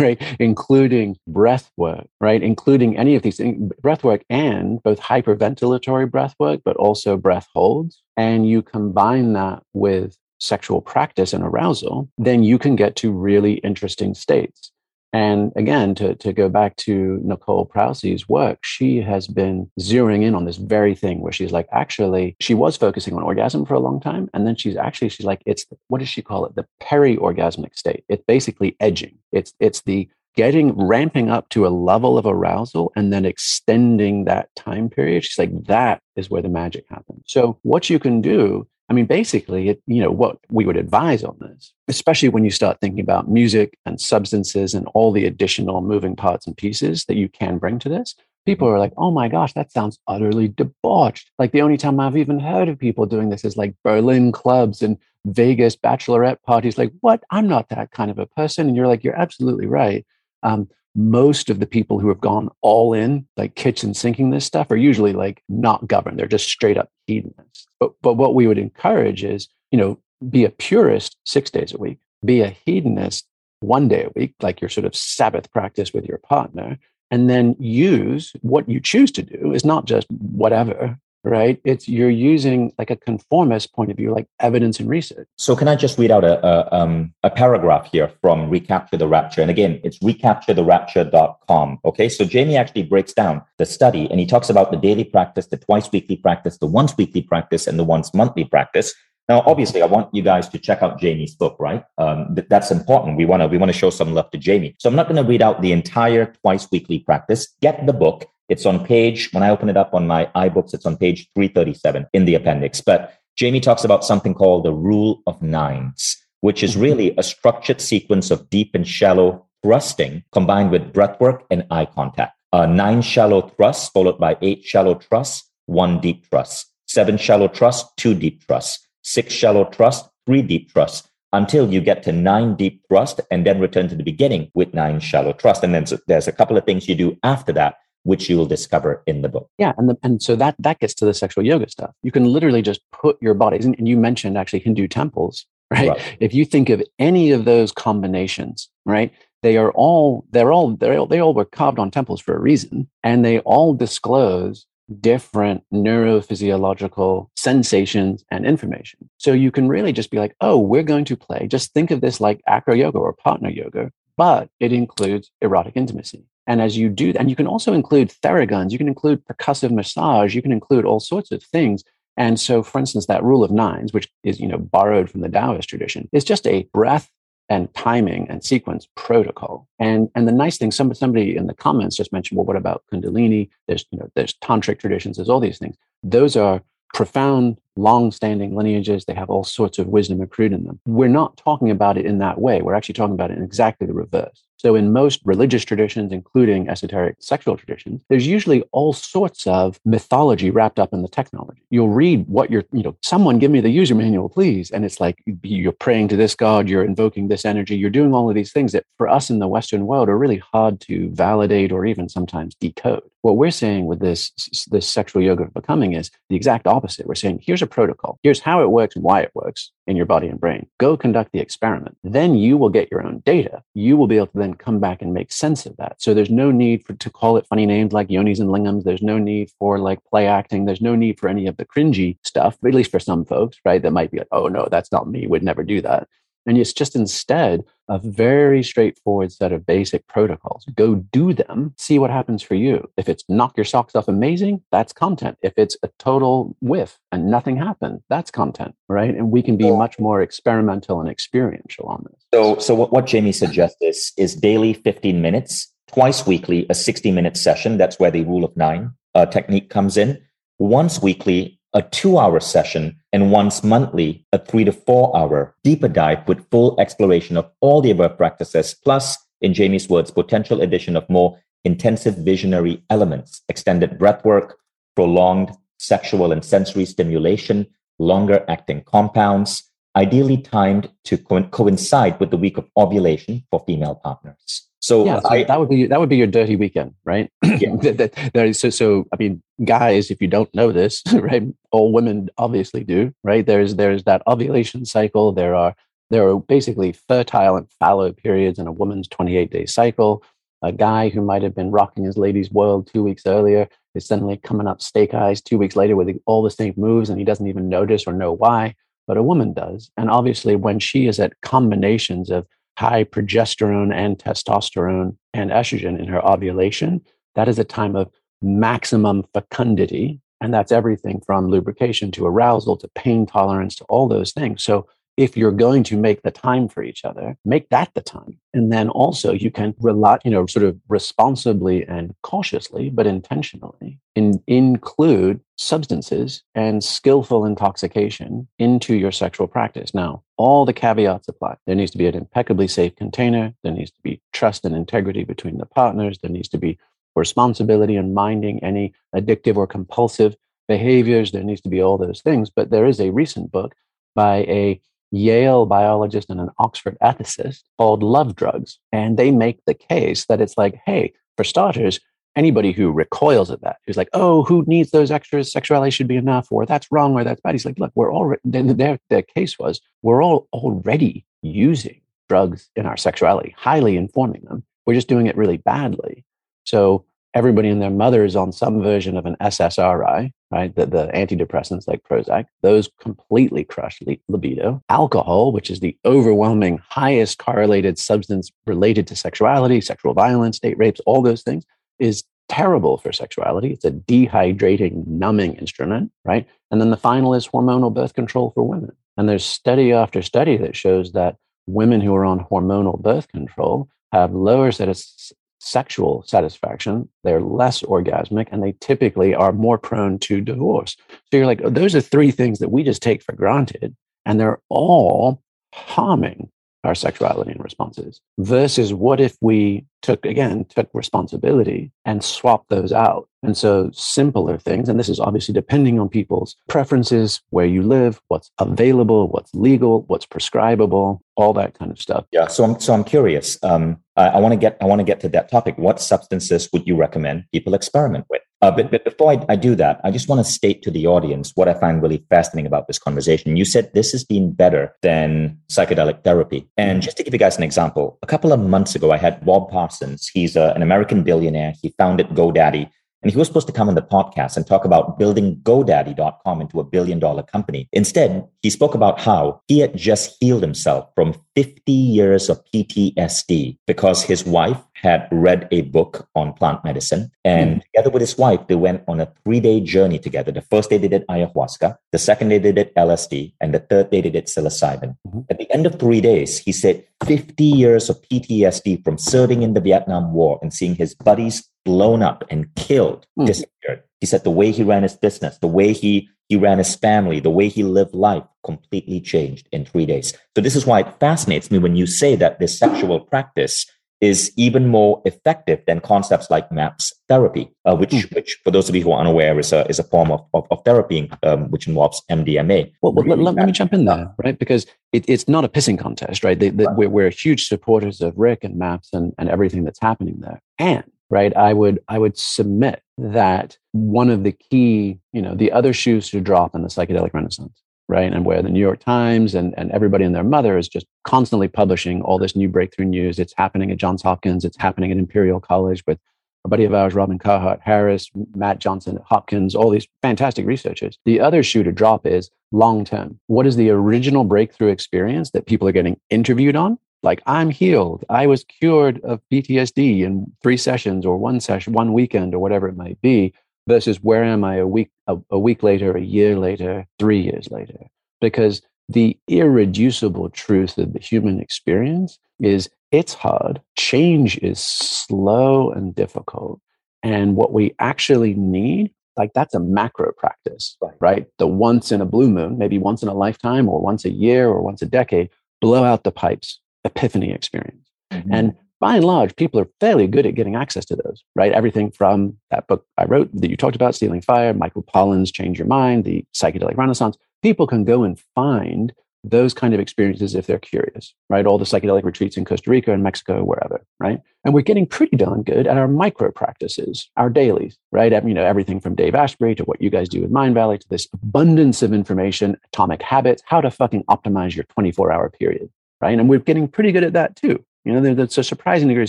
right? Including breath work, right? Including any of these things, breath work and both hyperventilatory breath work, but also breath holds. And you combine that with sexual practice and arousal, then you can get to really interesting states. And again, to, to go back to Nicole Prowse's work, she has been zeroing in on this very thing where she's like, actually, she was focusing on orgasm for a long time. And then she's actually, she's like, it's, what does she call it? The peri-orgasmic state. It's basically edging. It's, it's the getting, ramping up to a level of arousal and then extending that time period. She's like, that is where the magic happens. So what you can do, I mean, basically, it, you know, what we would advise on this, especially when you start thinking about music and substances and all the additional moving parts and pieces that you can bring to this, people are like, oh my gosh, that sounds utterly debauched. Like the only time I've even heard of people doing this is like Berlin clubs and Vegas bachelorette parties. Like, what? I'm not that kind of a person. And you're like, you're absolutely right. Um, most of the people who have gone all in, like kitchen sinking this stuff, are usually like not governed. They're just straight up hedonists. But, but what we would encourage is, you know, be a purist six days a week, be a hedonist one day a week, like your sort of Sabbath practice with your partner, and then use what you choose to do is not just whatever, right? It's you're using like a conformist point of view, like evidence and research. So can I just read out a, a, um, a paragraph here from Recapture the Rapture? And again, it's recapture the rapture dot com. Okay, so Jamie actually breaks down the study and he talks about the daily practice, the twice weekly practice, the once weekly practice, and the once monthly practice. Now, obviously, I want you guys to check out Jamie's book, right? Um, th- that's important. We want to we want to show some love to Jamie. So I'm not going to read out the entire twice weekly practice. Get the book. It's on page, when I open it up on my iBooks, it's on page three thirty-seven in the appendix. But Jamie talks about something called the rule of nines, which is really a structured sequence of deep and shallow thrusting combined with breathwork and eye contact. Uh, nine shallow thrusts followed by eight shallow thrusts, one deep thrust, seven shallow thrusts, two deep thrusts, six shallow thrusts, three deep thrusts, until you get to nine deep thrusts and then return to the beginning with nine shallow thrusts. And then so there's a couple of things you do after that, which you will discover in the book. Yeah, and the, and so that that gets to the sexual yoga stuff. You can literally just put your bodies, and you mentioned actually Hindu temples, right? right? If you think of any of those combinations, right, they are all they're all they all they all were carved on temples for a reason, and they all disclose different neurophysiological sensations and information. So you can really just be like, oh, we're going to play. Just think of this like acro yoga or partner yoga, but it includes erotic intimacy. And as you do, and you can also include theraguns, you can include percussive massage, you can include all sorts of things. And so, for instance, that rule of nines, which is, you know, borrowed from the Taoist tradition, is just a breath and timing and sequence protocol. And and the nice thing, some, somebody in the comments just mentioned, well, what about Kundalini? There's, you know, there's tantric traditions, there's all these things. Those are profound, long-standing lineages. They have all sorts of wisdom accrued in them. We're not talking about it in that way. We're actually talking about it in exactly the reverse. So in most religious traditions, including esoteric sexual traditions, there's usually all sorts of mythology wrapped up in the technology. You'll read what you're, you know, someone give me the user manual, please. And it's like, you're praying to this God, you're invoking this energy, you're doing all of these things that for us in the Western world are really hard to validate or even sometimes decode. What we're saying with this, this sexual yoga of becoming is the exact opposite. We're saying, here's a protocol. Here's how it works and why it works in your body and brain. Go conduct the experiment. Then you will get your own data. You will be able to then come back and make sense of that. So there's no need for, to call it funny names like yonis and lingams. There's no need for like play acting. There's no need for any of the cringy stuff, at least for some folks, right? That might be like, oh no, that's not me. Would never do that. And it's just instead a very straightforward set of basic protocols. Go do them. See what happens for you. If it's knock your socks off amazing, that's content. If it's a total whiff and nothing happened, that's content, right? And we can be much more experimental and experiential on this. So so what, what Jamie suggests is, is daily fifteen minutes, twice weekly, a sixty-minute session. That's where the rule of nine uh, technique comes in. Once weekly, a two-hour session, and once monthly, a three to four-hour deeper dive with full exploration of all the above practices, plus, in Jamie's words, potential addition of more intensive visionary elements, extended breathwork, prolonged sexual and sensory stimulation, longer-acting compounds, ideally timed to co- coincide with the week of ovulation for female partners. So, yeah, so I, that would be that would be your dirty weekend, right? Yeah. that, that, that is, so, so I mean, guys, if you don't know this, right? All women obviously do, right? There's there's that ovulation cycle. There are there are basically fertile and fallow periods in a woman's twenty-eight day cycle. A guy who might have been rocking his lady's world two weeks earlier is suddenly coming up steak eyes two weeks later with all the same moves, and he doesn't even notice or know why. but a woman does. And obviously, when she is at combinations of high progesterone and testosterone and estrogen in her ovulation, that is a time of maximum fecundity. And that's everything from lubrication to arousal to pain tolerance to all those things. So if you're going to make the time for each other, make that the time. And then also you can rely, you know, sort of responsibly and cautiously, but intentionally in, include substances and skillful intoxication into your sexual practice. Now, all the caveats apply. There needs to be an impeccably safe container. There needs to be trust and integrity between the partners. There needs to be responsibility and minding any addictive or compulsive behaviors. There needs to be all those things. But there is a recent book by a Yale biologist and an Oxford ethicist called Love Drugs. And they make the case that it's like, hey, for starters, anybody who recoils at that, who's like, oh, who needs those extras? Sexuality should be enough, or that's wrong, or that's bad. He's like, look, we're all, their, their case was, we're all already using drugs in our sexuality, highly informing them. We're just doing it really badly. So everybody and their mother is on some version of an S S R I, right? The, the antidepressants like Prozac, those completely crush libido. Alcohol, which is the overwhelming highest correlated substance related to sexuality, sexual violence, date rapes, all those things, is terrible for sexuality. It's a dehydrating, numbing instrument, right? And then the final is hormonal birth control for women. And there's study after study that shows that women who are on hormonal birth control have lower status. Sexual satisfaction, they're less orgasmic, and they typically are more prone to divorce. So you're like, oh, those are three things that we just take for granted, and they're all harming our sexuality and responses. Versus what if we took, again, took responsibility and swapped those out? And so simpler things, and this is obviously depending on people's preferences, where you live, what's available, what's legal, what's prescribable, all that kind of stuff. Yeah. So I'm so I'm curious. Um, I, I want to get I want to get to that topic. What substances would you recommend people experiment with? Uh, but, but before I, I do that, I just want to state to the audience what I find really fascinating about this conversation. You said this has been better than psychedelic therapy. And just to give you guys an example, a couple of months ago, I had Bob Parsons. He's a, an American billionaire. He founded GoDaddy. And he was supposed to come on the podcast and talk about building GoDaddy dot com into a billion dollar company. Instead, he spoke about how he had just healed himself from fifty years of P T S D because his wife had read a book on plant medicine. And mm. together with his wife, they went on a three-day journey together. The first day they did ayahuasca, the second day they did L S D, and the third day they did psilocybin. Mm-hmm. At the end of three days, he said fifty years of P T S D from serving in the Vietnam War and seeing his buddies blown up and killed, mm. disappeared. He said the way he ran his business, the way he, he ran his family, the way he lived life completely changed in three days. So this is why it fascinates me when you say that this sexual practice is even more effective than concepts like MAPS therapy, uh, which, mm. which for those of you who are unaware, is a, is a form of, of, of therapy, um, which involves M D M A. Well, well really let, let me jump in there, right? Because it, it's not a pissing contest, right? They, they, right. We're, we're huge supporters of Rick and MAPS and, and everything that's happening there. And right, I would I would submit that one of the key, you know, the other shoes to drop in the psychedelic renaissance, right, and where the New York Times and, and everybody and their mother is just constantly publishing all this new breakthrough news. It's happening at Johns Hopkins. It's happening at Imperial College with a buddy of ours, Robin Carhart Harris, Matt Johnson at Hopkins, all these fantastic researchers. The other shoe to drop is long term. What is the original breakthrough experience that people are getting interviewed on? Like, I'm healed. I was cured of P T S D in three sessions or one session, one weekend or whatever it might be, versus where am I a week, a, a week later, a year later, three years later? Because the irreducible truth of the human experience is it's hard. Change is slow and difficult. And what we actually need, like, that's a macro practice, right? right? The once in a blue moon, maybe once in a lifetime or once a year or once a decade, blow out the pipes. Epiphany experience. Mm-hmm. And by and large, people are fairly good at getting access to those, right? Everything from that book I wrote that you talked about, Stealing Fire, Michael Pollan's Change Your Mind, the Psychedelic Renaissance. People can go and find those kind of experiences if they're curious, right? All the psychedelic retreats in Costa Rica and Mexico, wherever, right? And we're getting pretty darn good at our micro practices, our dailies, right? You know, everything from Dave Asprey to what you guys do with Mindvalley to this abundance of information, Atomic Habits, how to fucking optimize your twenty-four hour period. Right? And we're getting pretty good at that too. You know, there's a surprising degree of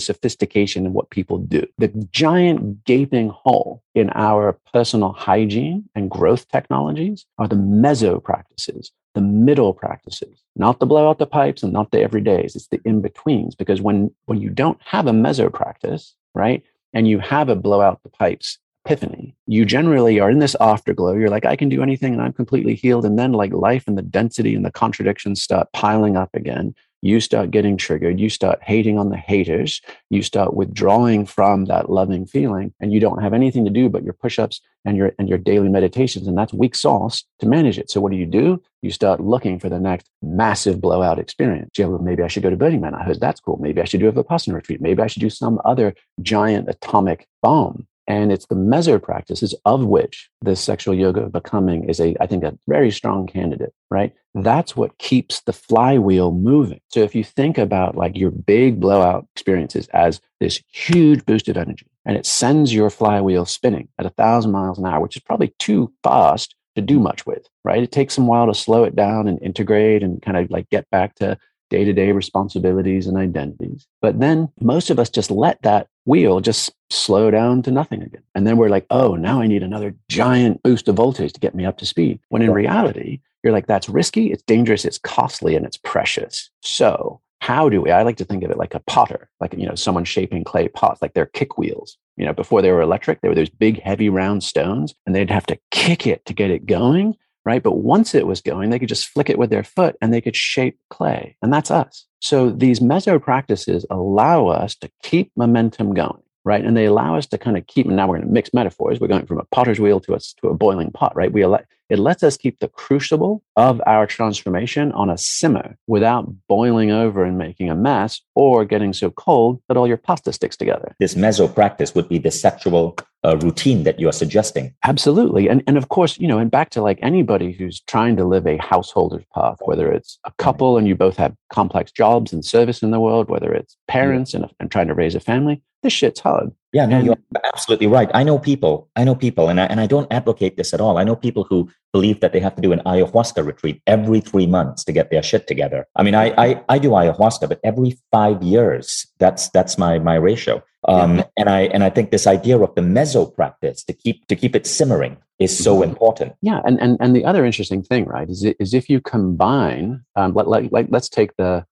sophistication in what people do. The giant gaping hole in our personal hygiene and growth technologies are the meso practices, the middle practices, not the blow out the pipes and not the everydays. It's the in-betweens, because when, when you don't have a meso practice, right, and you have a blow out the pipes epiphany, you generally are in this afterglow. You're like, I can do anything and I'm completely healed. And then like life and the density and the contradictions start piling up again. You start getting triggered. You start hating on the haters. You start withdrawing from that loving feeling, and you don't have anything to do but your push-ups and your and your daily meditations, and that's weak sauce to manage it. So what do you do? You start looking for the next massive blowout experience. Yeah, well, maybe I should go to Burning Man. I heard that's cool. Maybe I should do a Vipassana retreat. Maybe I should do some other giant atomic bomb. And it's the meso practices, of which this sexual yoga of becoming is a, I think, a very strong candidate, right? That's what keeps the flywheel moving. So if you think about like your big blowout experiences as this huge boost of energy, and it sends your flywheel spinning at a thousand miles an hour, which is probably too fast to do much with, right? It takes some while to slow it down and integrate and kind of like get back to day-to-day responsibilities and identities. But then most of us just let that wheel just slow down to nothing again. And then we're like, oh, now I need another giant boost of voltage to get me up to speed. When in reality, you're like, that's risky, it's dangerous, it's costly, and it's precious. So how do we, I like to think of it like a potter, like, you know, someone shaping clay pots, like their kick wheels. You know, before they were electric, they were those big, heavy, round stones, and they'd have to kick it to get it going. Right? But once it was going, they could just flick it with their foot and they could shape clay. And that's us. So these meso practices allow us to keep momentum going, right? And they allow us to kind of keep, and now we're going to mix metaphors. We're going from a potter's wheel to a, to a boiling pot, right? We ele- It lets us keep the crucible of our transformation on a simmer without boiling over and making a mess or getting so cold that all your pasta sticks together. This meso practice would be the sexual uh, routine that you are suggesting. Absolutely. And and of course, you know, and back to like anybody who's trying to live a householder's path, whether it's a couple and you both have complex jobs and service in the world, whether it's parents yeah. and, and trying to raise a family, this shit's hard. Yeah, no, you're absolutely right. I know people, I know people, and I, and I don't advocate this at all. I know people who believe that they have to do an ayahuasca retreat every three months to get their shit together. I mean, I I, I do ayahuasca, but every five years, that's that's my my ratio. Um, yeah. And I and I think this idea of the meso practice to keep to keep it simmering is so important. Yeah, and and and the other interesting thing, right, is is if you combine, um, like let, let, let's take the,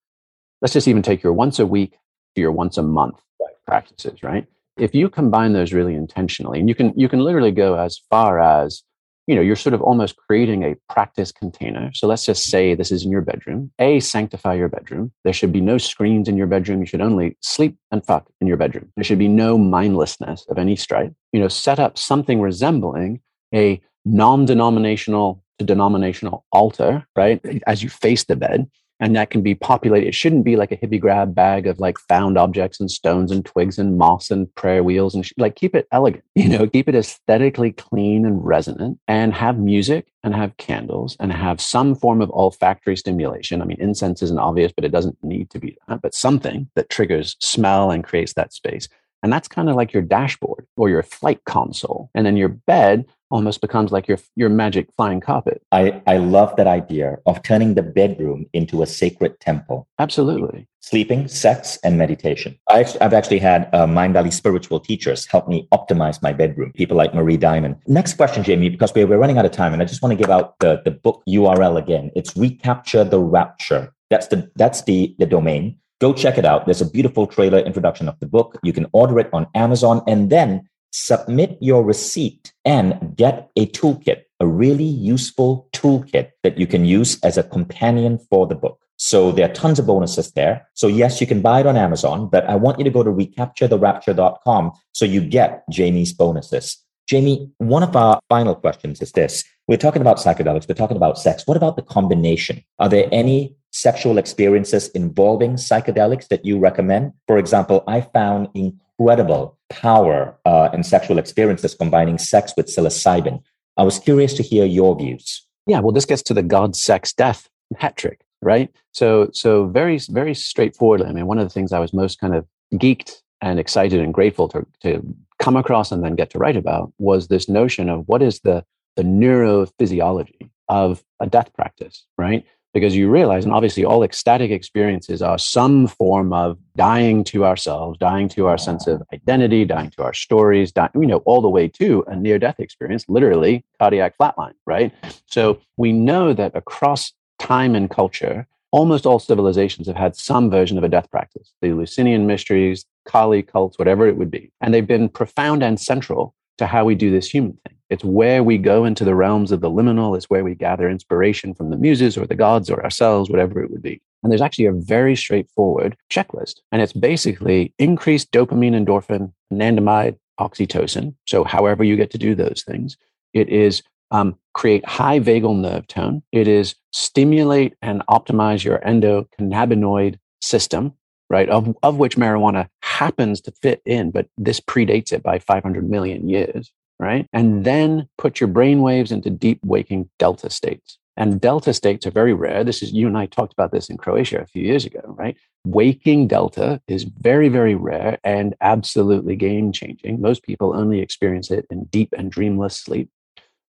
let's just even take your once a week to your once a month practices, right? If you combine those really intentionally, and you can you can literally go as far as, you know, you're sort of almost creating a practice container. So let's just say this is in your bedroom. A, sanctify your bedroom. There should be no screens in your bedroom. You should only sleep and fuck in your bedroom. There should be no mindlessness of any stripe. You know, set up something resembling a non-denominational to denominational altar, right? As you face the bed. And that can be populated. It shouldn't be like a hippie grab bag of like found objects and stones and twigs and moss and prayer wheels and sh- like keep it elegant, you know, keep it aesthetically clean and resonant, and have music and have candles and have some form of olfactory stimulation. I mean, incense isn't obvious, but it doesn't need to be that, but something that triggers smell and creates that space. And that's kind of like your dashboard or your flight console. And then your bed almost becomes like your your magic flying carpet. I, I love that idea of turning the bedroom into a sacred temple. Absolutely. Sleeping, sex, and meditation. I actually, I've actually had uh, Mindvalley spiritual teachers help me optimize my bedroom, people like Marie Diamond. Next question, Jamie, because we're, we're running out of time, and I just want to give out the, the book U R L again. It's Recapture the Rapture. That's the, that's the, the domain. Go check it out. There's a beautiful trailer introduction of the book. You can order it on Amazon and then submit your receipt and get a toolkit, a really useful toolkit that you can use as a companion for the book. So there are tons of bonuses there. So yes, you can buy it on Amazon, but I want you to go to recapture the rapture dot com so you get Jamie's bonuses. Jamie, one of our final questions is this. We're talking about psychedelics. We're talking about sex. What about the combination? Are there any sexual experiences involving psychedelics that you recommend? For example, I found incredible power uh, in sexual experiences combining sex with psilocybin. I was curious to hear your views. Yeah, well, this gets to the God, sex, death hat trick, right? So, so very, very straightforwardly. I mean, one of the things I was most kind of geeked and excited and grateful to, to come across and then get to write about was this notion of what is the the neurophysiology of a death practice, right? Because you realize, and obviously all ecstatic experiences are some form of dying to ourselves, dying to our sense of identity, dying to our stories, dying, you know, all the way to a near-death experience, literally cardiac flatline, right? So we know that across time and culture, almost all civilizations have had some version of a death practice, the Eleusinian mysteries, Kali cults, whatever it would be. And they've been profound and central to how we do this human thing. It's where we go into the realms of the liminal. It's where we gather inspiration from the muses or the gods or ourselves, whatever it would be. And there's actually a very straightforward checklist. And it's basically increased dopamine, endorphin, anandamide, oxytocin. So however you get to do those things, it is um, create high vagal nerve tone. It is stimulate and optimize your endocannabinoid system, right? Of, of which marijuana happens to fit in, but this predates it by five hundred million years, right? And then put your brain waves into deep waking delta states. And delta states are very rare. This is, you and I talked about this in Croatia a few years ago, right? Waking delta is very, very rare and absolutely game-changing. Most people only experience it in deep and dreamless sleep.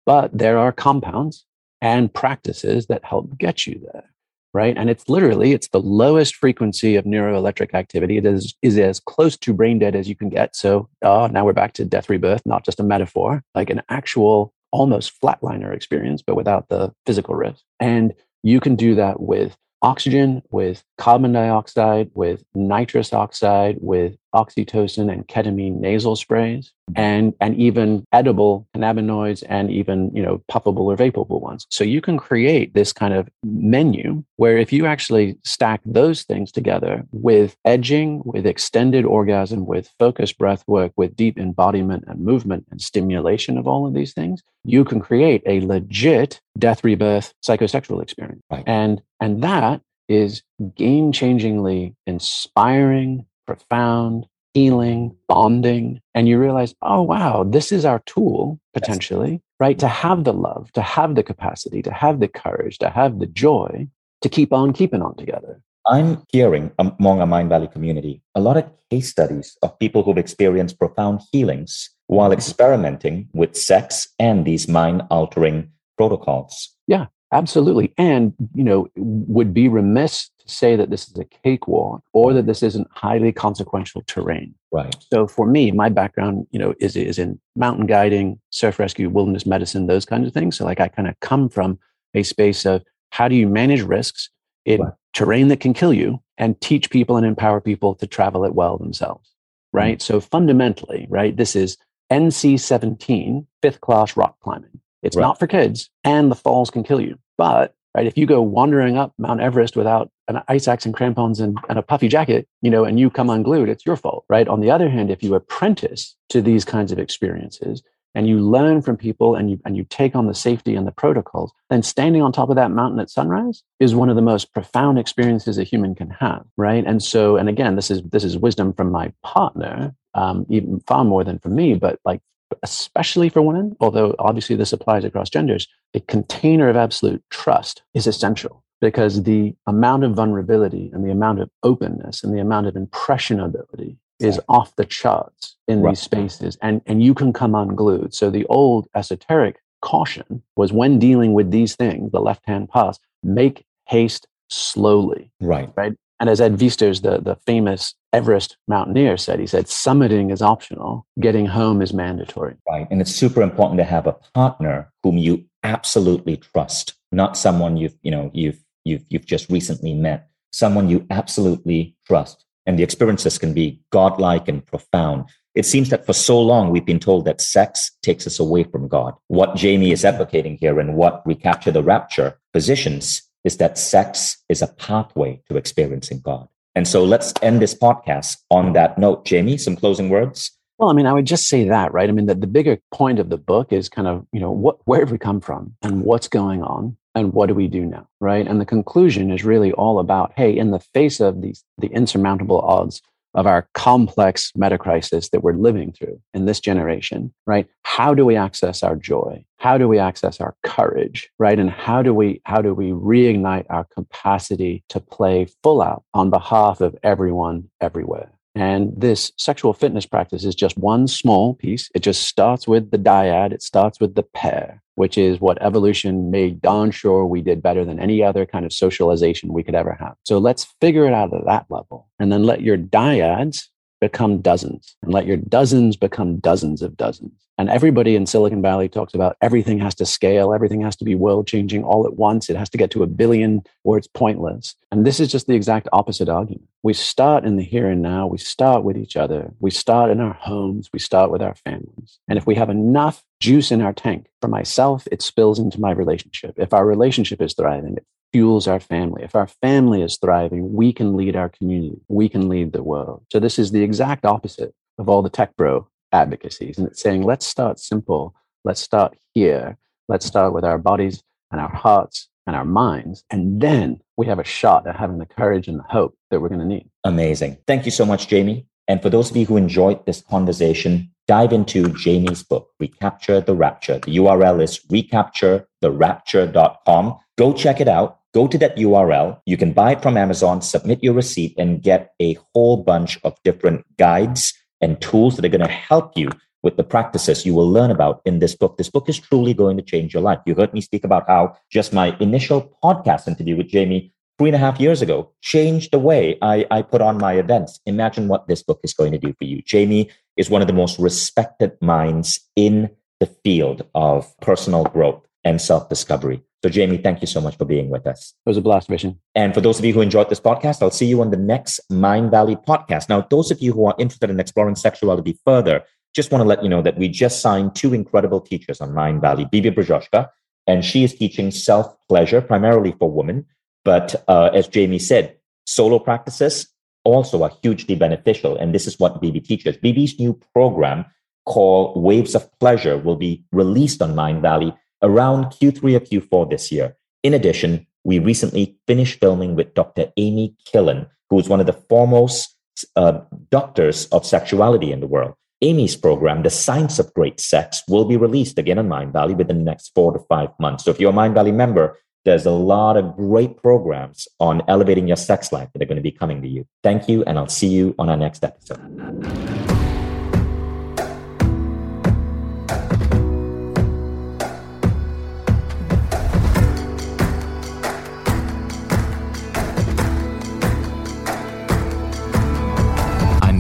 But there are compounds and practices that help get you there, right? And it's literally, it's the lowest frequency of neuroelectric activity. It is, is as close to brain dead as you can get. So oh, now we're back to death rebirth, not just a metaphor, like an actual almost flatliner experience, but without the physical risk. And you can do that with oxygen, with carbon dioxide, with nitrous oxide, with oxytocin and ketamine nasal sprays, and, and even edible cannabinoids and even, you know, puffable or vapable ones. So you can create this kind of menu where if you actually stack those things together with edging, with extended orgasm, with focused breath work, with deep embodiment and movement and stimulation of all of these things, you can create a legit death rebirth psychosexual experience. Right. And, and that is game-changingly inspiring, profound, healing, bonding. And you realize, oh, wow, this is our tool, potentially, yes, right? To have the love, to have the capacity, to have the courage, to have the joy, to keep on keeping on together. I'm hearing among our Mindvalley community a lot of case studies of people who've experienced profound healings while experimenting with sex and these mind-altering protocols. Yeah, absolutely. And, you know, would be remiss to say that this is a cakewalk or that this isn't highly consequential terrain. Right. So for me, my background, you know, is, is in mountain guiding, surf rescue, wilderness medicine, those kinds of things. So like I kind of come from a space of how do you manage risks in right. terrain that can kill you and teach people and empower people to travel it well themselves. Right. Mm-hmm. So fundamentally, right, this is N C seventeen, fifth class rock climbing. It's right. not for kids and the falls can kill you. But right, if you go wandering up Mount Everest without an ice axe and crampons and, and a puffy jacket, you know, and you come unglued, it's your fault, right? On the other hand, if you apprentice to these kinds of experiences and you learn from people and you and you take on the safety and the protocols, then standing on top of that mountain at sunrise is one of the most profound experiences a human can have, right? And so, and again, this is this is wisdom from my partner, um, even far more than from me, but like, especially for women, although obviously this applies across genders, a container of absolute trust is essential because the amount of vulnerability and the amount of openness and the amount of impressionability is yeah. off the charts in right. these spaces. And, and you can come unglued. So the old esoteric caution was when dealing with these things, the left-hand pass, make haste slowly. Right. Right. And as Ed Vistos, the, the famous Everest mountaineer, said, he said, summiting is optional. Getting home is mandatory. Right. And it's super important to have a partner whom you absolutely trust, not someone you've, you know, you've, you've, you've just recently met, someone you absolutely trust. And the experiences can be godlike and profound. It seems that for so long, we've been told that sex takes us away from God. What Jamie is advocating here and what Recapture the Rapture positions is that sex is a pathway to experiencing God. And so let's end this podcast on that note. Jamie, some closing words? Well, I mean, I would just say that, right? I mean, that the bigger point of the book is kind of, you know, what, where have we come from and what's going on and what do we do now, right? And the conclusion is really all about, hey, in the face of these, the insurmountable odds of our complex meta-crisis that we're living through in this generation, right? How do we access our joy? How do we access our courage, right? And how do we how do we reignite our capacity to play full out on behalf of everyone, everywhere? And this sexual fitness practice is just one small piece. It just starts with the dyad. It starts with the pair, which is what evolution made darn sure we did better than any other kind of socialization we could ever have. So let's figure it out at that level. And then let your dyads become dozens, and let your dozens become dozens of dozens. And everybody in Silicon Valley talks about everything has to scale, everything has to be world-changing all at once, it has to get to a billion or it's pointless. And this is just the exact opposite argument. We start in the here and now, we start with each other, we start in our homes, we start with our families. And if we have enough juice in our tank for myself, it spills into my relationship. If our relationship is thriving, it fuels our family. If our family is thriving, we can lead our community. We can lead the world. So this is the exact opposite of all the tech bro advocacies. And it's saying, let's start simple. Let's start here. Let's start with our bodies and our hearts and our minds. And then we have a shot at having the courage and the hope that we're going to need. Amazing. Thank you so much, Jamie. And for those of you who enjoyed this conversation, dive into Jamie's book, Recapture the Rapture. The U R L is recapture the rapture dot com. Go check it out. Go to that U R L. You can buy it from Amazon, submit your receipt, and get a whole bunch of different guides and tools that are going to help you with the practices you will learn about in this book. This book is truly going to change your life. You heard me speak about how just my initial podcast interview with Jamie three and a half years ago changed the way I, I put on my events. Imagine what this book is going to do for you. Jamie is one of the most respected minds in the field of personal growth and self-discovery. So Jamie, thank you so much for being with us. It was a blast, Vishen. And for those of you who enjoyed this podcast, I'll see you on the next Mindvalley podcast. Now, those of you who are interested in exploring sexuality further, just want to let you know that we just signed two incredible teachers on Mindvalley, Bibi Brzoska, and she is teaching self-pleasure primarily for women. But uh, as Jamie said, solo practices also are hugely beneficial. And this is what Bibi teaches. Bibi's new program called Waves of Pleasure will be released on Mindvalley around Q three or Q four this year. In addition, we recently finished filming with Doctor Amy Killen, who is one of the foremost uh, doctors of sexuality in the world. Amy's program, The Science of Great Sex, will be released again on Mindvalley within the next four to five months. So if you're a Mindvalley member, there's a lot of great programs on elevating your sex life that are going to be coming to you. Thank you, and I'll see you on our next episode.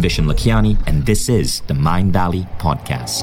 Vishen Lakhiani, and this is the Mindvalley Podcast.